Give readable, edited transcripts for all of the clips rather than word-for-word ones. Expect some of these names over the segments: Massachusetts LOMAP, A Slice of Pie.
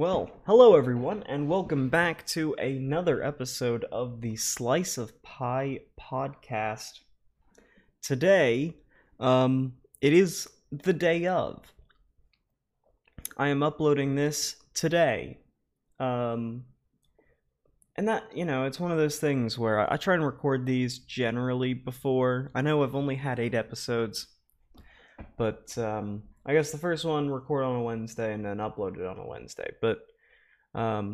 Well, hello everyone, and welcome back to another episode of the Slice of Pie podcast. Today, it is the day of. I am uploading this today. And that, you know, it's one of those things where I try and record these generally before. I know I've only had 8 episodes, but, I guess the first one, record on a Wednesday, and then upload it on a Wednesday. But I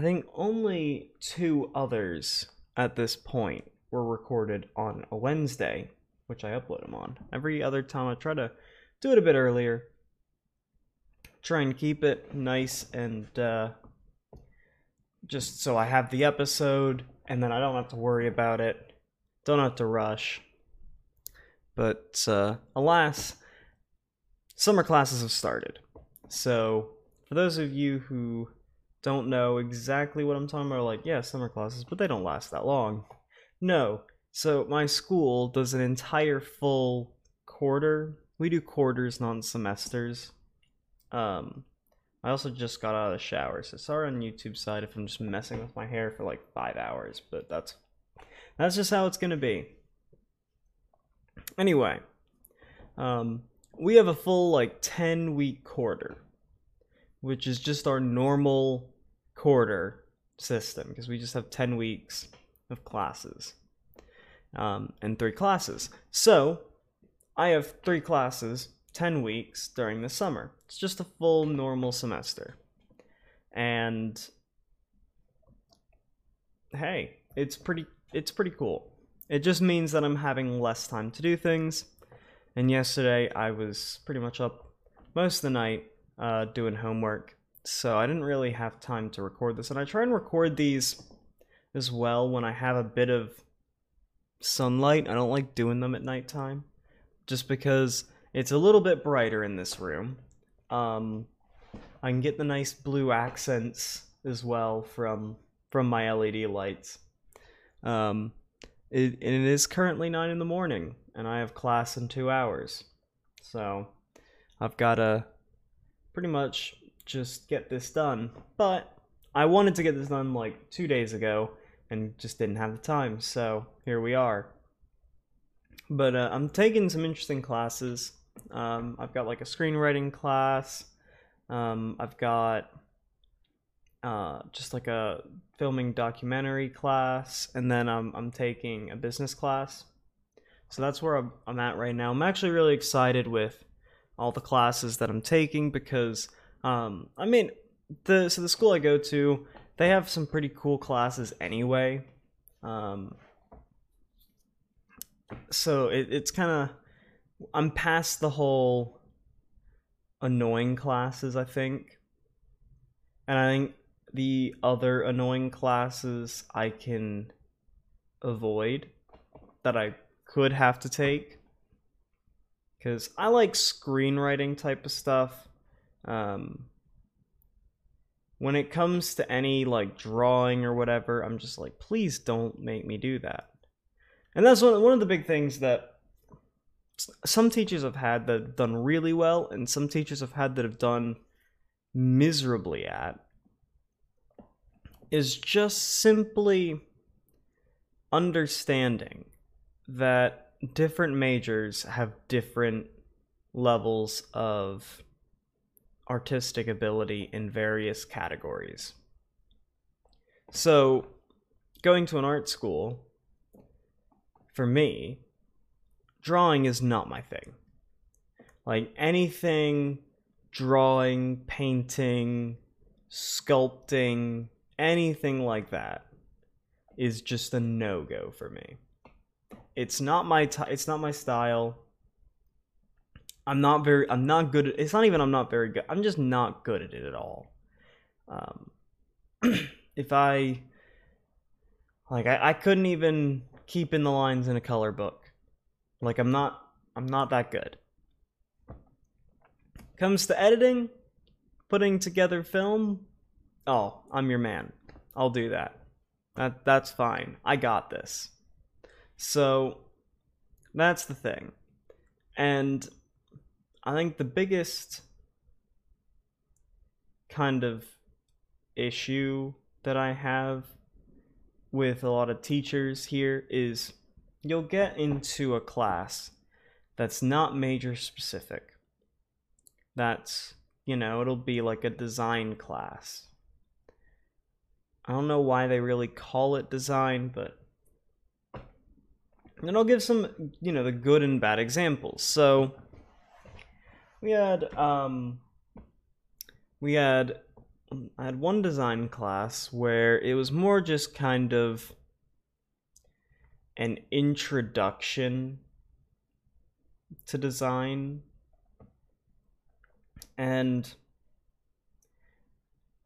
think only 2 others at this point were recorded on a Wednesday, which I upload them on. Every other time I try to do it a bit earlier. Try and keep it nice and just so I have the episode, and then I don't have to worry about it. Don't have to rush. But alas, summer classes have started, so for those of you who don't know exactly what I'm talking about, like, yeah, summer classes, but they don't last that long. No, so my school does an entire full quarter. We do quarters, not semesters. I also just got out of the shower, so sorry on YouTube's side if I'm just messing with my hair for like 5 hours, but that's just how it's gonna be. Anyway, we have a full, like, 10-week quarter, which is just our normal quarter system, because we just have 10 weeks of classes, and 3 classes. So, I have 3 classes, 10 weeks during the summer. It's just a full, normal semester. And, hey, it's pretty cool. It just means that I'm having less time to do things. And yesterday, I was pretty much up most of the night doing homework, so I didn't really have time to record this. And I try and record these as well when I have a bit of sunlight. I don't like doing them at nighttime, just because it's a little bit brighter in this room. I can get the nice blue accents as well from my LED lights. It is currently 9 in the morning. And I have class in 2 hours, so I've got to pretty much just get this done. But I wanted to get this done like 2 days ago and just didn't have the time, so here we are. But I'm taking some interesting classes. I've got like a screenwriting class. I've got just like a filming documentary class, and then I'm taking a business class. So that's where I'm at right now. I'm actually really excited with all the classes that I'm taking because, so the school I go to, they have some pretty cool classes anyway. So it's kind of, I'm past the whole annoying classes, I think. And I think the other annoying classes I can avoid that I could have to take, because I like screenwriting type of stuff. When it comes to any like drawing or whatever, I'm just like, please don't make me do that. And that's one of the big things that some teachers have had that have done really well, and some teachers have had that have done miserably at, is just simply understanding that different majors have different levels of artistic ability in various categories. So, going to an art school, for me, drawing is not my thing. Like, anything drawing, painting, sculpting, anything like that is just a no-go for me. It's not my style. I'm not very good. I'm just not good at it at all. I couldn't even keep in the lines in a color book. Like, I'm not that good. Comes to editing, putting together film, oh, I'm your man. I'll do that. That's fine. I got this. So, that's the thing. And I think the biggest kind of issue that I have with a lot of teachers here is you'll get into a class that's not major specific. That's, you know, it'll be like a design class. I don't know why they really call it design, but then I'll give some, you know, the good and bad examples. So I had one design class where it was more just kind of an introduction to design, and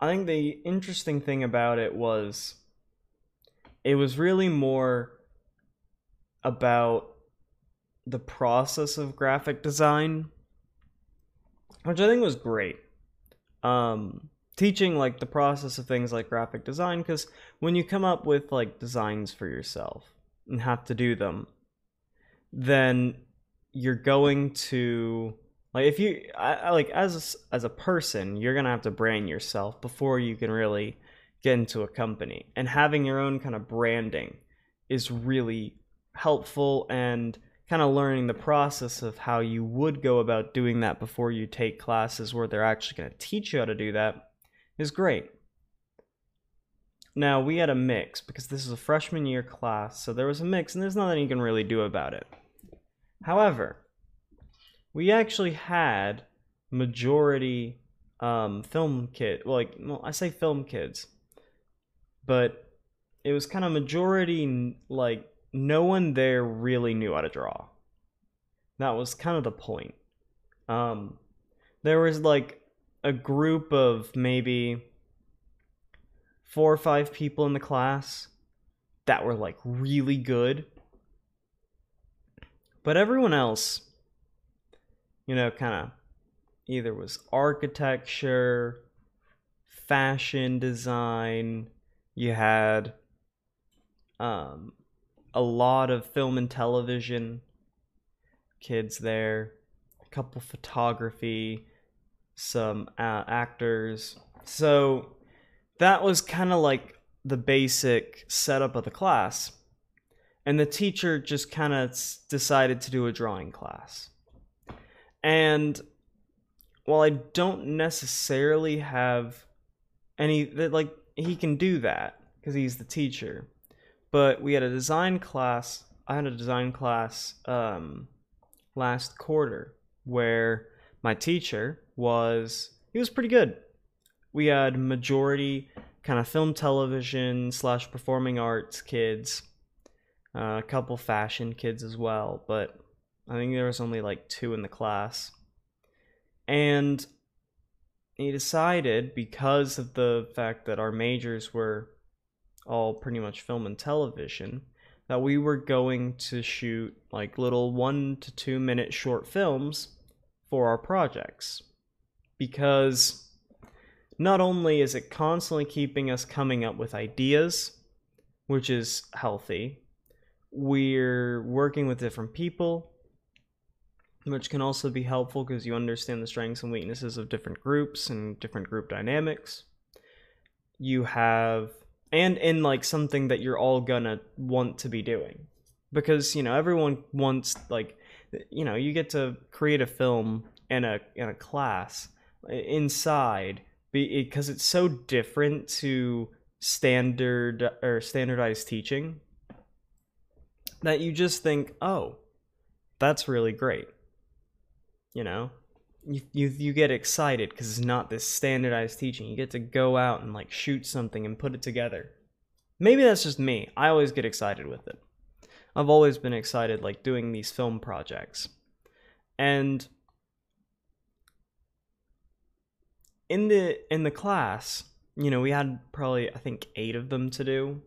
I think the interesting thing about it was really more about the process of graphic design, which I think was great. Teaching like the process of things like graphic design, because when you come up with like designs for yourself and have to do them, then you're going to like, if you as a person, you're gonna have to brand yourself before you can really get into a company, and having your own kind of branding is really helpful, and kind of learning the process of how you would go about doing that before you take classes where they're actually going to teach you how to do that is great. Now, we had a mix because this is a freshman year class, so there was a mix, and there's nothing you can really do about it. However, we actually had majority film kid, well, I say film kids, but it was kind of majority, like, no one there really knew how to draw. That was kind of the point. There was like a group of maybe 4 or 5 people in the class that were like really good. But everyone else, you know, kind of either was architecture, fashion design, you had a lot of film and television kids there, a couple photography, some actors. So that was kind of like the basic setup of the class. And the teacher just kind of decided to do a drawing class. And while I don't necessarily have any, like, he can do that because he's the teacher. But we had a design class, I had a design class last quarter where my teacher was, he was pretty good. We had majority kind of film, television / performing arts kids, a couple fashion kids as well, but I think there was only like 2 in the class. And he decided, because of the fact that our majors were all pretty much film and television, that we were going to shoot like little 1 to 2 minute short films for our projects, because not only is it constantly keeping us coming up with ideas, which is healthy, we're working with different people, which can also be helpful because you understand the strengths and weaknesses of different groups and different group dynamics you have. And in like something that you're all gonna want to be doing, because, you know, everyone wants, like, you know, you get to create a film in a class inside, because it's so different to standardized teaching that you just think, oh, that's really great. You know, you get excited because it's not this standardized teaching. You get to go out and like shoot something and put it together. Maybe that's just me. I always get excited with it. I've always been excited like doing these film projects. And in the class, you know, we had probably, I think, 8 of them to do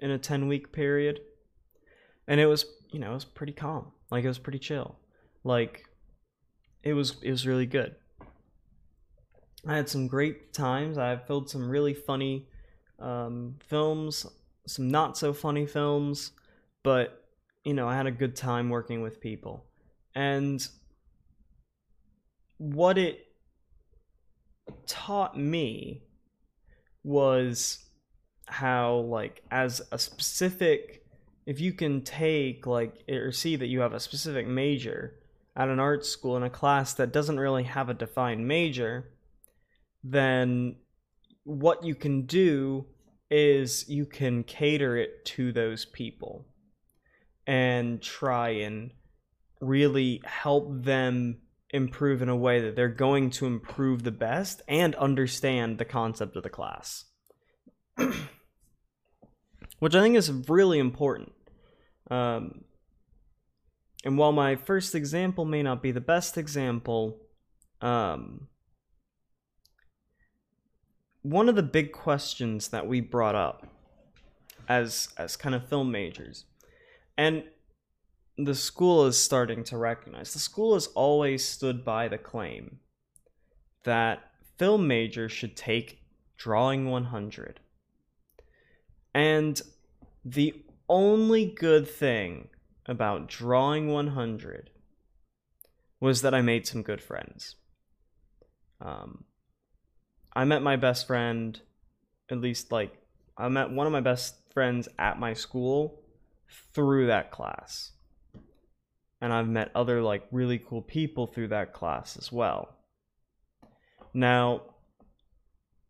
in a 10-week period. And it was, you know, it was pretty calm. Like, it was pretty chill. Like, it was really good. I had some great times. I filmed some really funny films, some not so funny films, but, you know, I had a good time working with people. And what it taught me was how, like, as a specific, if you can take, like, or see that you have a specific major at an art school in a class that doesn't really have a defined major, then what you can do is you can cater it to those people and try and really help them improve in a way that they're going to improve the best and understand the concept of the class. Which I think is really important. And while my first example may not be the best example, one of the big questions that we brought up as kind of film majors, and the school is starting to recognize, the school has always stood by the claim that film majors should take Drawing 100. And the only good thing about Drawing 100 was that I made some good friends. I met my best friend, at least, like, I met one of my best friends at my school through that class. And I've met other, like, really cool people through that class as well. Now,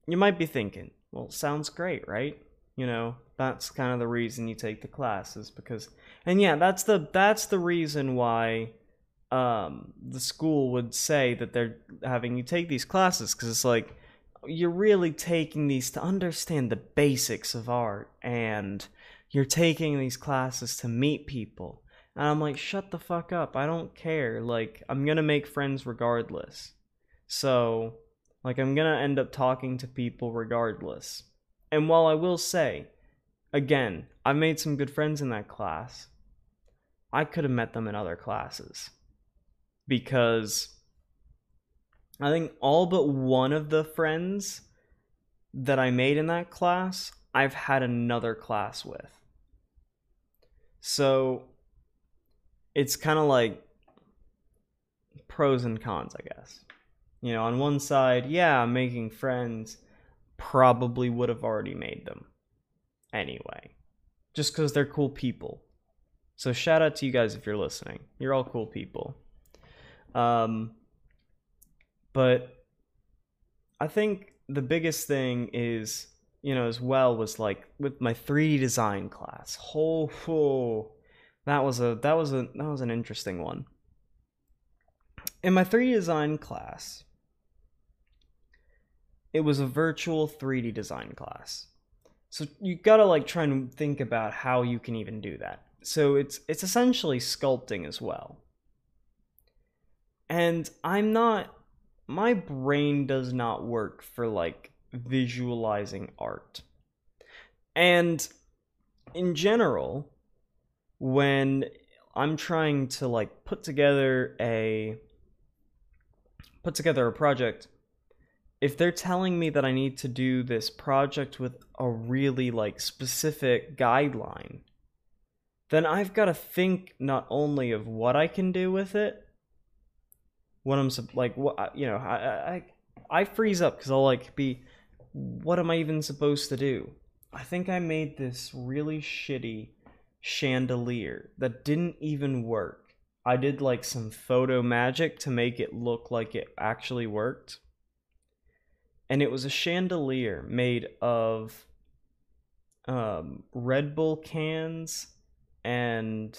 you might be thinking, well, sounds great, right? You know, that's kind of the reason you take the classes, because, and yeah, that's the reason why the school would say that they're having you take these classes, because it's like, you're really taking these to understand the basics of art, and you're taking these classes to meet people. And I'm like, shut the fuck up, I don't care, like, I'm gonna make friends regardless. So, like, I'm gonna end up talking to people regardless. And while I will say, again, I made some good friends in that class, I could have met them in other classes. Because I think all but one of the friends that I made in that class, I've had another class with. So it's kind of like pros and cons, I guess. You know, on one side, yeah, I'm making friends. Probably would have already made them anyway, just because they're cool people. So shout out to you guys if you're listening. You're all cool people. But I think the biggest thing is, you know, as well, was like with my 3D design class. Oh, that was an interesting one. In my 3D design class, it was a virtual 3D design class. So you gotta, like, try and think about how you can even do that. So it's essentially sculpting as well. And I'm not, my brain does not work for, like, visualizing art. And in general, when I'm trying to, like, put together a project, if they're telling me that I need to do this project with a really, like, specific guideline, then I've got to think not only of what I can do with it, when I'm, like, what, you know, I freeze up, because I'll, like, be, what am I even supposed to do? I think I made this really shitty chandelier that didn't even work. I did, like, some photo magic to make it look like it actually worked. And it was a chandelier made of Red Bull cans and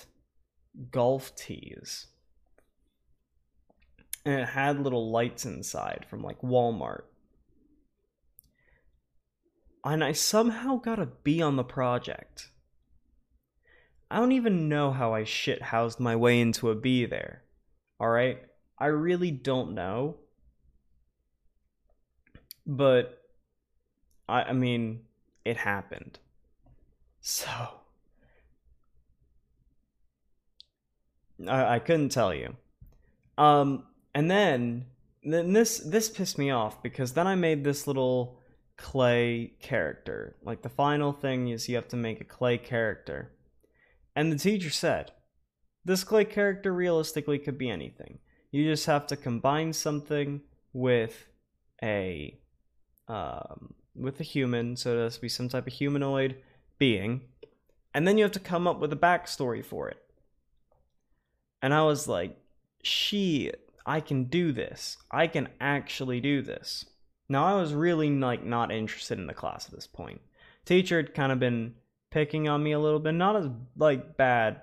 golf tees. And it had little lights inside from, like, Walmart. And I somehow got a B on the project. I don't even know how I shithoused my way into a B there. Alright? I really don't know. But, I mean, it happened. So, I couldn't tell you. And then this pissed me off, because then I made this little clay character. Like, the final thing is you have to make a clay character. And the teacher said, this clay character realistically could be anything. You just have to combine something with a human, so it has to be some type of humanoid being, and then you have to come up with a backstory for it. And I was like, I can do this. I can actually do this. Now, I was really like not interested in the class at this point. Teacher had kind of been picking on me a little bit, not as like bad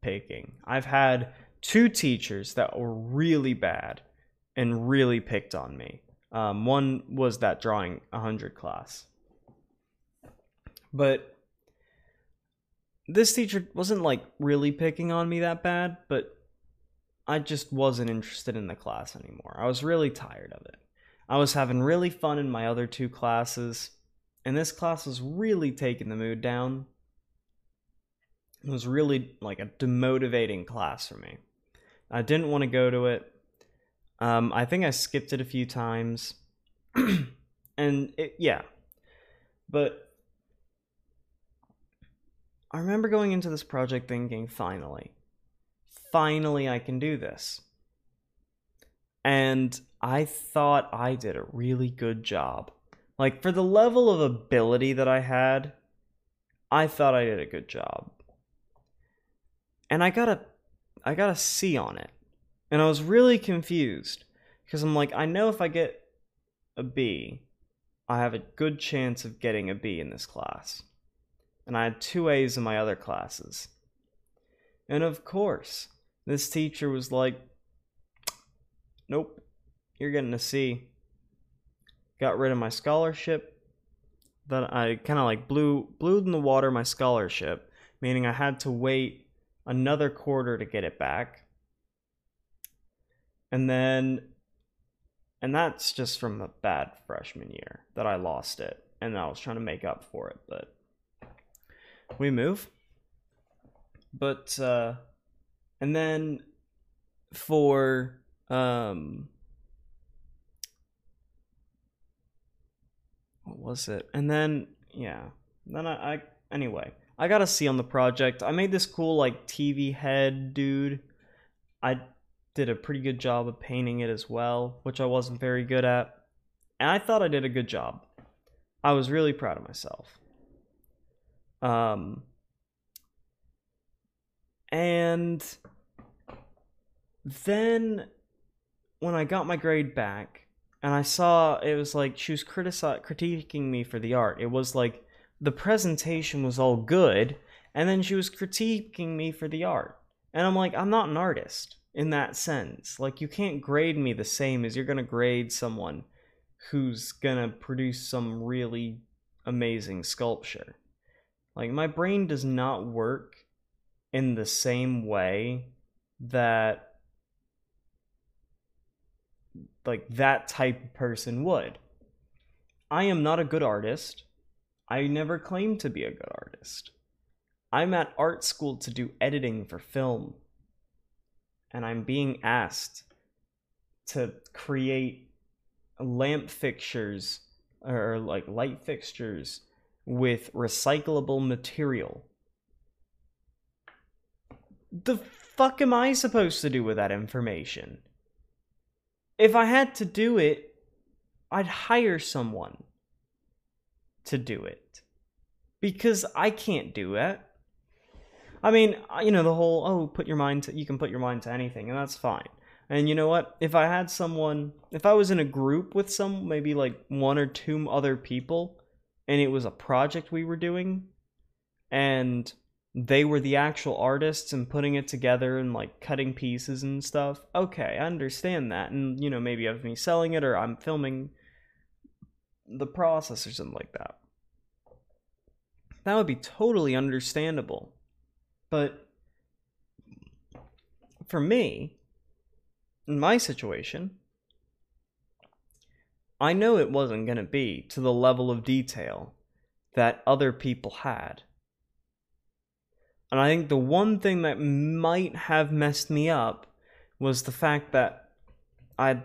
picking. I've had two teachers that were really bad and really picked on me. One was that drawing 100 class. But this teacher wasn't like really picking on me that bad, but I just wasn't interested in the class anymore. I was really tired of it. I was having really fun in my other two classes, and this class was really taking the mood down. It was really like a demotivating class for me. I didn't want to go to it. I think I skipped it a few times. But I remember going into this project thinking, finally I can do this. And I thought I did a really good job. Like, for the level of ability that I had, I thought I did a good job. And I got a C on it. And I was really confused, because I'm like, I know if I get a B, I have a good chance of getting a B in this class. And I had two A's in my other classes. And of course, this teacher was like, nope, you're getting a C. Got rid of my scholarship. That I kind of like blew in the water my scholarship, meaning I had to wait another quarter to get it back. And that's just from a bad freshman year that I lost it, and I was trying to make up for it, but we move. But and then for what was it? And then, yeah. Then I got a C on the project. I made this cool, like, TV head dude. I did a pretty good job of painting it as well, which I wasn't very good at. And I thought I did a good job. I was really proud of myself. And then when I got my grade back, and I saw it was like she was critiquing me for the art. It was like the presentation was all good, and then she was critiquing me for the art. And I'm like, I'm not an artist in that sense. Like, you can't grade me the same as you're going to grade someone who's going to produce some really amazing sculpture. Like, my brain does not work in the same way that like that type of person would. I am not a good artist. I never claimed to be a good artist. I'm at art school to do editing for film. And I'm being asked to create lamp fixtures or like light fixtures with recyclable material. The fuck am I supposed to do with that information? If I had to do it, I'd hire someone to do it, because I can't do it. I mean, you know, the whole, oh, you can put your mind to anything, and that's fine. And you know what? If I was in a group with maybe like one or two other people, and it was a project we were doing, and they were the actual artists and putting it together and like cutting pieces and stuff. Okay, I understand that. And, you know, maybe of me selling it or I'm filming the process or something like that. That would be totally understandable. But for me, in my situation, I know it wasn't going to be to the level of detail that other people had. And I think the one thing that might have messed me up was the fact that I had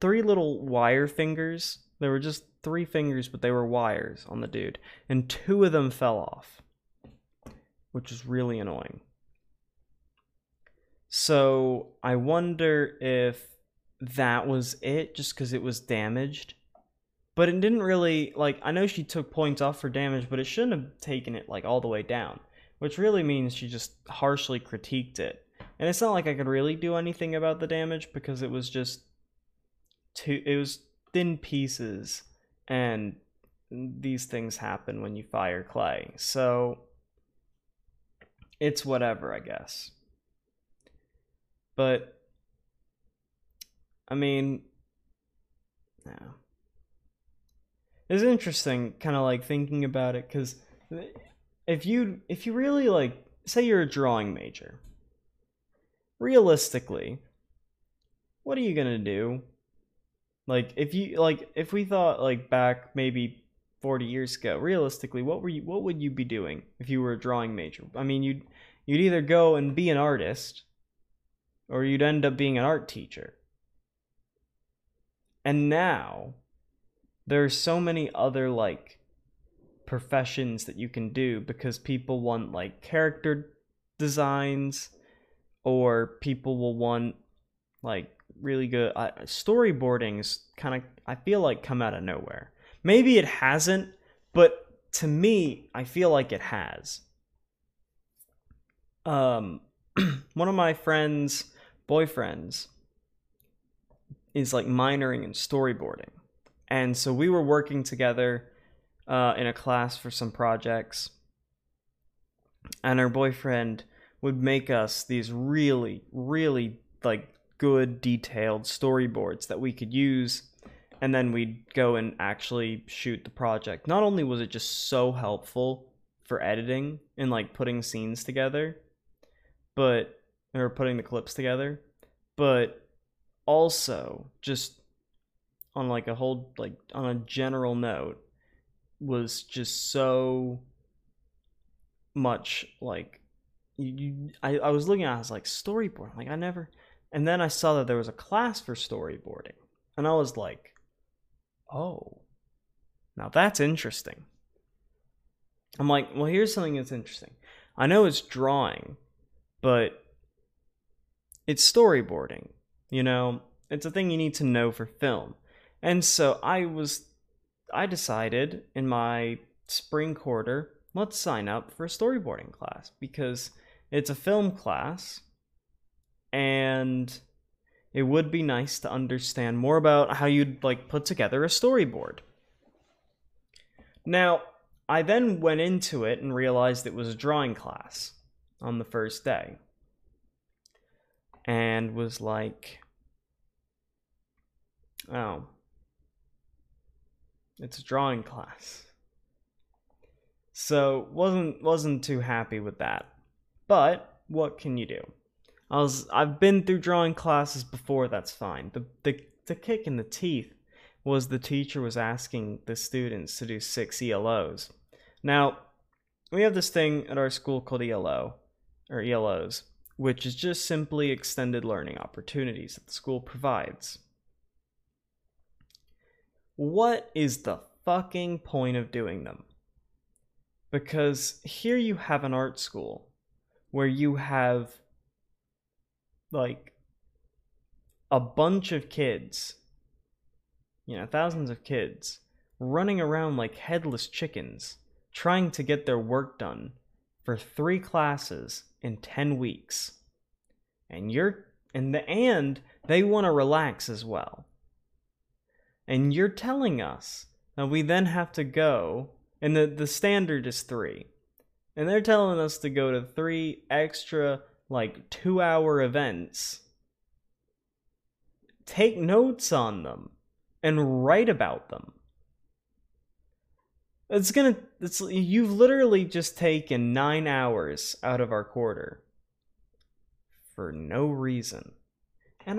three little wire fingers. There were just three fingers, but they were wires on the dude. And two of them fell off, which was really annoying. So I wonder if that was it, just because it was damaged. But it didn't really, like, I know she took points off for damage, but it shouldn't have taken it, like, all the way down. Which really means she just harshly critiqued it. And it's not like I could really do anything about the damage, because it was just it was thin pieces, and these things happen when you fire clay. So it's whatever, I guess. But I mean, no. It's interesting, kind of like thinking about it, because if you really, like, say you're a drawing major, realistically, what are you gonna do? Like, if we thought, like, back maybe 40 years ago, realistically, what would you be doing if you were a drawing major? I mean, you'd either go and be an artist, or you'd end up being an art teacher. And now there are so many other, like, professions that you can do, because people want, like, character designs, or people will want, like, really good storyboarding is kind of, I feel like, come out of nowhere. Maybe it hasn't, but to me, I feel like it has. One of my friends' boyfriends is, like, minoring in storyboarding. And so we were working together in a class for some projects, and her boyfriend would make us these really, really, like, good detailed storyboards that we could use, and then we'd go and actually shoot the project. Not only was it just so helpful for editing and, like, putting scenes together, but or putting the clips together, but also just on, like, a whole, like, on a general note, was just so much, like, I was looking at it, I was like, storyboard, like, I never. And then I saw that there was a class for storyboarding, and I was like, oh, now that's interesting. I'm like, well, here's something that's interesting. I know it's drawing, but it's storyboarding, you know? It's a thing you need to know for film. And so I decided in my spring quarter, let's sign up for a storyboarding class, because it's a film class, and it would be nice to understand more about how you'd, like, put together a storyboard. Now, I then went into it and realized it was a drawing class on the first day, and was like, oh, it's a drawing class. So wasn't too happy with that. But what can you do? I've been through drawing classes before, that's fine. The kick in the teeth was the teacher was asking the students to do 6 ELOs. Now, we have this thing at our school called ELO, or ELOs, which is just simply extended learning opportunities that the school provides. What is the fucking point of doing them? Because here you have an art school where you have, like, a bunch of kids, you know, thousands of kids running around like headless chickens trying to get their work done for 3 classes in 10 weeks. And they want to relax as well. And you're telling us that we then have to go, and the standard is 3. And they're telling us to go to 3 extra, like, 2-hour events, take notes on them, and write about them. You've literally just taken 9 hours out of our quarter for no reason. And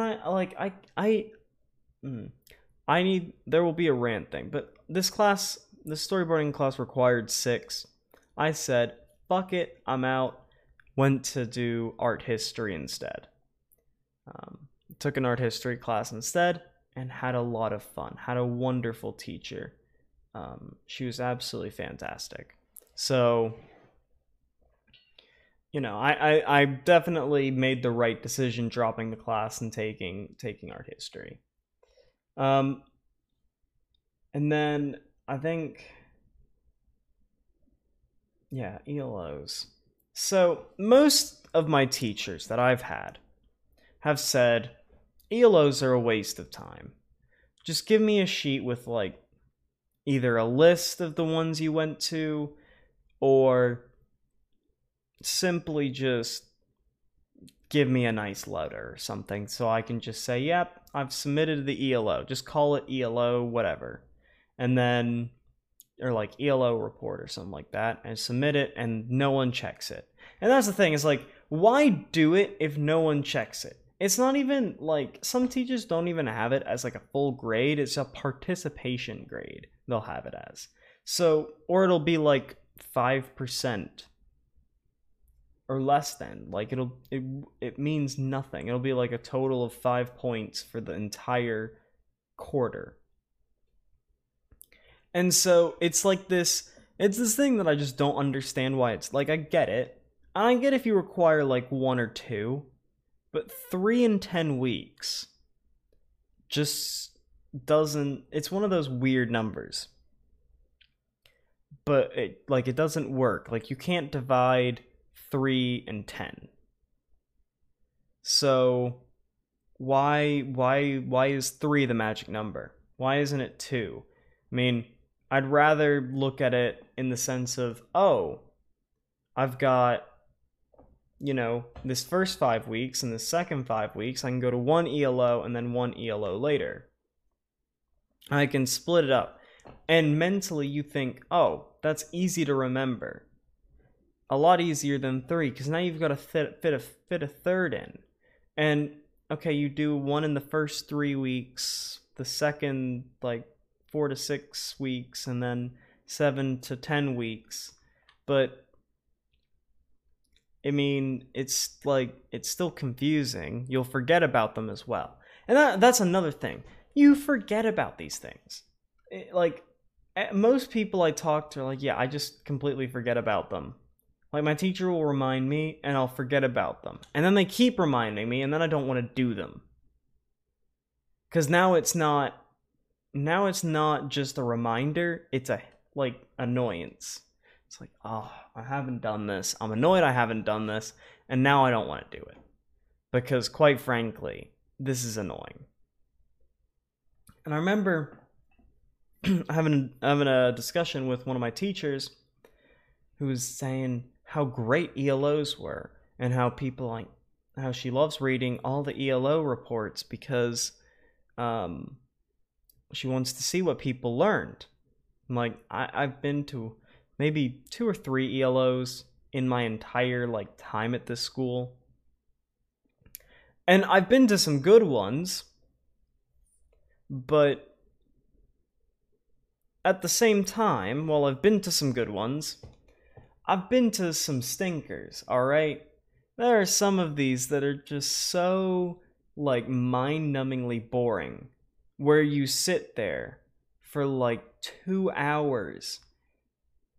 there will be a rant thing, but the storyboarding class required 6. I said, fuck it, I'm out. Went to do art history instead. Took an art history class instead, and had a lot of fun. Had a wonderful teacher. She was absolutely fantastic. So, you know, I definitely made the right decision dropping the class and taking art history. And then I think, yeah, ELOs. So most of my teachers that I've had have said, ELOs are a waste of time. Just give me a sheet with, like, either a list of the ones you went to or simply just give me a nice letter or something so I can just say, yep, I've submitted the ELO. Just call it ELO whatever. And then, or like ELO report or something like that, and submit it, and no one checks it. And that's the thing, is like, why do it if no one checks it? It's not even like, some teachers don't even have it as like a full grade, it's a participation grade they'll have it as. So, or it'll be like 5% or less than, like it means nothing. It'll be like a total of 5 points for the entire quarter. And so it's like this, it's this thing that I just don't understand why it's like, I get it. I get if you require like 1 or 2, but 3 and 10 weeks just doesn't, it's one of those weird numbers. But it, like, it doesn't work. Like, you can't divide 3 and 10. So why is 3 the magic number? Why isn't it 2? I mean, I'd rather look at it in the sense of, oh, I've got, you know, this first 5 weeks and the second 5 weeks, I can go to 1 ELO and then 1 ELO later. I can split it up. And mentally you think, oh, that's easy to remember. A lot easier than 3, because now you've got to fit a third in. And, okay, you do 1 in the first 3 weeks, the second, like, 4 to 6 weeks, and then 7 to 10 weeks. But I mean, it's like, it's still confusing. You'll forget about them as well. And that's another thing. You forget about these things. Like, most people I talk to are like, yeah, I just completely forget about them. Like, my teacher will remind me and I'll forget about them. And then they keep reminding me and then I don't want to do them. Because now it's not just a reminder, it's a, like, annoyance. It's like, oh, I haven't done this. I'm annoyed I haven't done this. And now I don't want to do it. Because, quite frankly, this is annoying. And I remember having a discussion with one of my teachers who was saying how great ELOs were and how people, like, how she loves reading all the ELO reports because, she wants to see what people learned. I'm like, I've been to maybe 2 or 3 ELOs in my entire, like, time at this school. And I've been to some good ones, but at the same time, while I've been to some good ones, I've been to some stinkers, alright? There are some of these that are just so, like, mind-numbingly boring, where you sit there for like 2 hours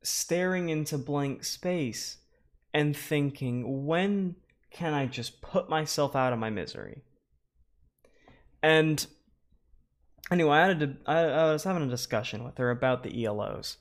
staring into blank space and thinking, when can I just put myself out of my misery? And anyway, I was having a discussion with her about the ELOs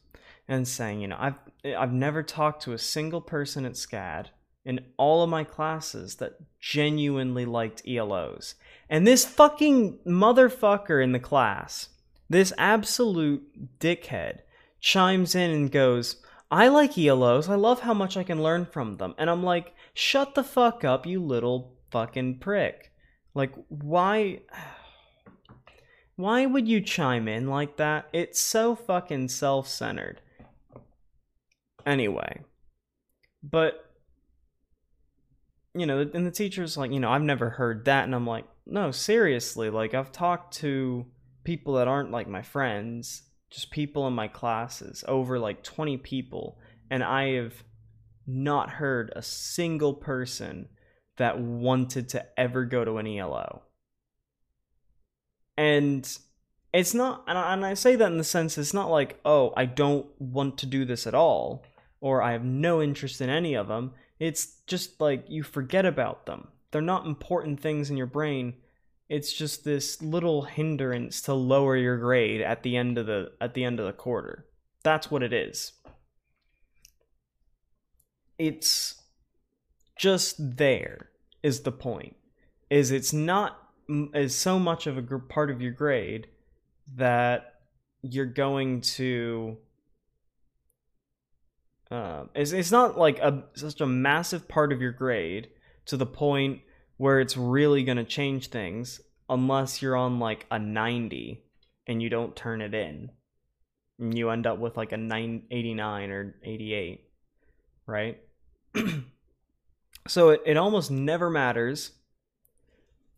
and saying, you know, I've never talked to a single person at SCAD in all of my classes that genuinely liked ELOs. And this fucking motherfucker in the class, this absolute dickhead, chimes in and goes, I like ELOs, I love how much I can learn from them. And I'm like, shut the fuck up, you little fucking prick. Like, why would you chime in like that? It's so fucking self-centered. Anyway, but, you know, and the teacher's like, you know, I've never heard that. And I'm like, no, seriously, like, I've talked to people that aren't, like, my friends, just people in my classes, over, like, 20 people, and I have not heard a single person that wanted to ever go to an ELO. And it's not, and I say that in the sense, it's not like, oh, I don't want to do this at all, or I have no interest in any of them. It's just like you forget about them. They're not important things in your brain It's just this little hindrance to lower your grade at the end of the quarter. That's what it is. It's just there is the point. Is it's not is so much of a part of your grade that you're going to it's not like such a massive part of your grade to the point where it's really going to change things, unless you're on like a 90 and you don't turn it in and you end up with like a 89 or 88, right? So it almost never matters.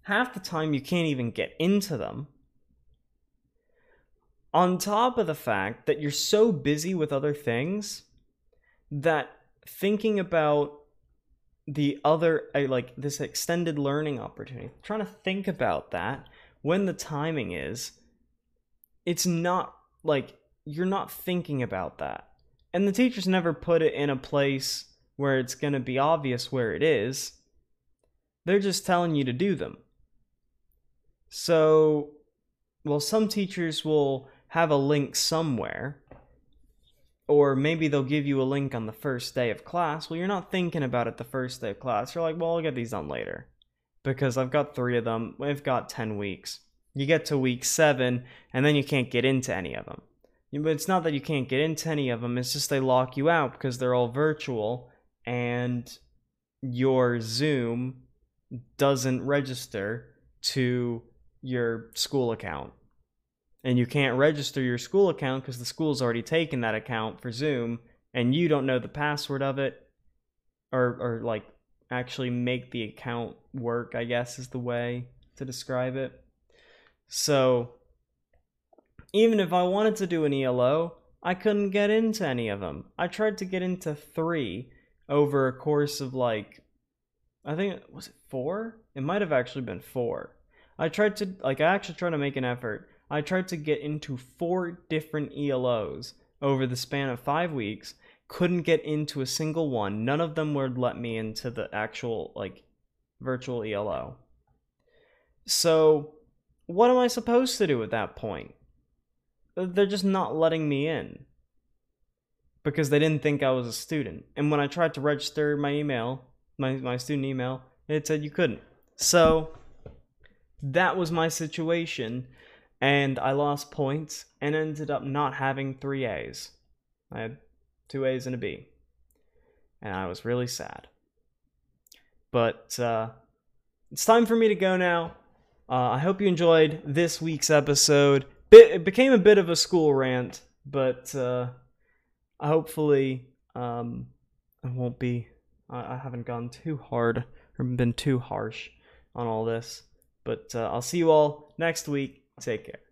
Half the time you can't even get into them. On top of the fact that you're so busy with other things that thinking about the other, like this extended learning opportunity, trying to think about that when the timing is, it's not like you're not thinking about that. And the teachers never put it in a place where it's going to be obvious where it is. They're just telling you to do them. So, well, some teachers will have a link somewhere, or maybe they'll give you a link on the first day of class. Well, you're not thinking about it the first day of class. You're like, well, I'll get these done later because I've got 3 of them. I've got 10 weeks. You get to week 7, and then you can't get into any of them. But it's not that you can't get into any of them. It's just they lock you out because they're all virtual, and your Zoom doesn't register to your school account, and you can't register your school account because the school's already taken that account for Zoom, and you don't know the password of it, or like actually make the account work, I guess is the way to describe it. So even if I wanted to do an ELO, I couldn't get into any of them. I tried to get into 3 over a course of like, I think, was it 4? It might have actually been 4. I actually tried to make an effort. I tried to get into 4 different ELOs over the span of 5 weeks. Couldn't get into a single one. None of them would let me into the actual like virtual ELO. So what am I supposed to do at that point? They're just not letting me in because they didn't think I was a student. And when I tried to register my email, my student email, it said you couldn't. So that was my situation, and I lost points and ended up not having 3 A's. I had 2 A's and a B, and I was really sad. But it's time for me to go now. I hope you enjoyed this week's episode. It became a bit of a school rant, but hopefully I won't be... I haven't gone too hard or been too harsh on all this. But I'll see you all next week. Take care.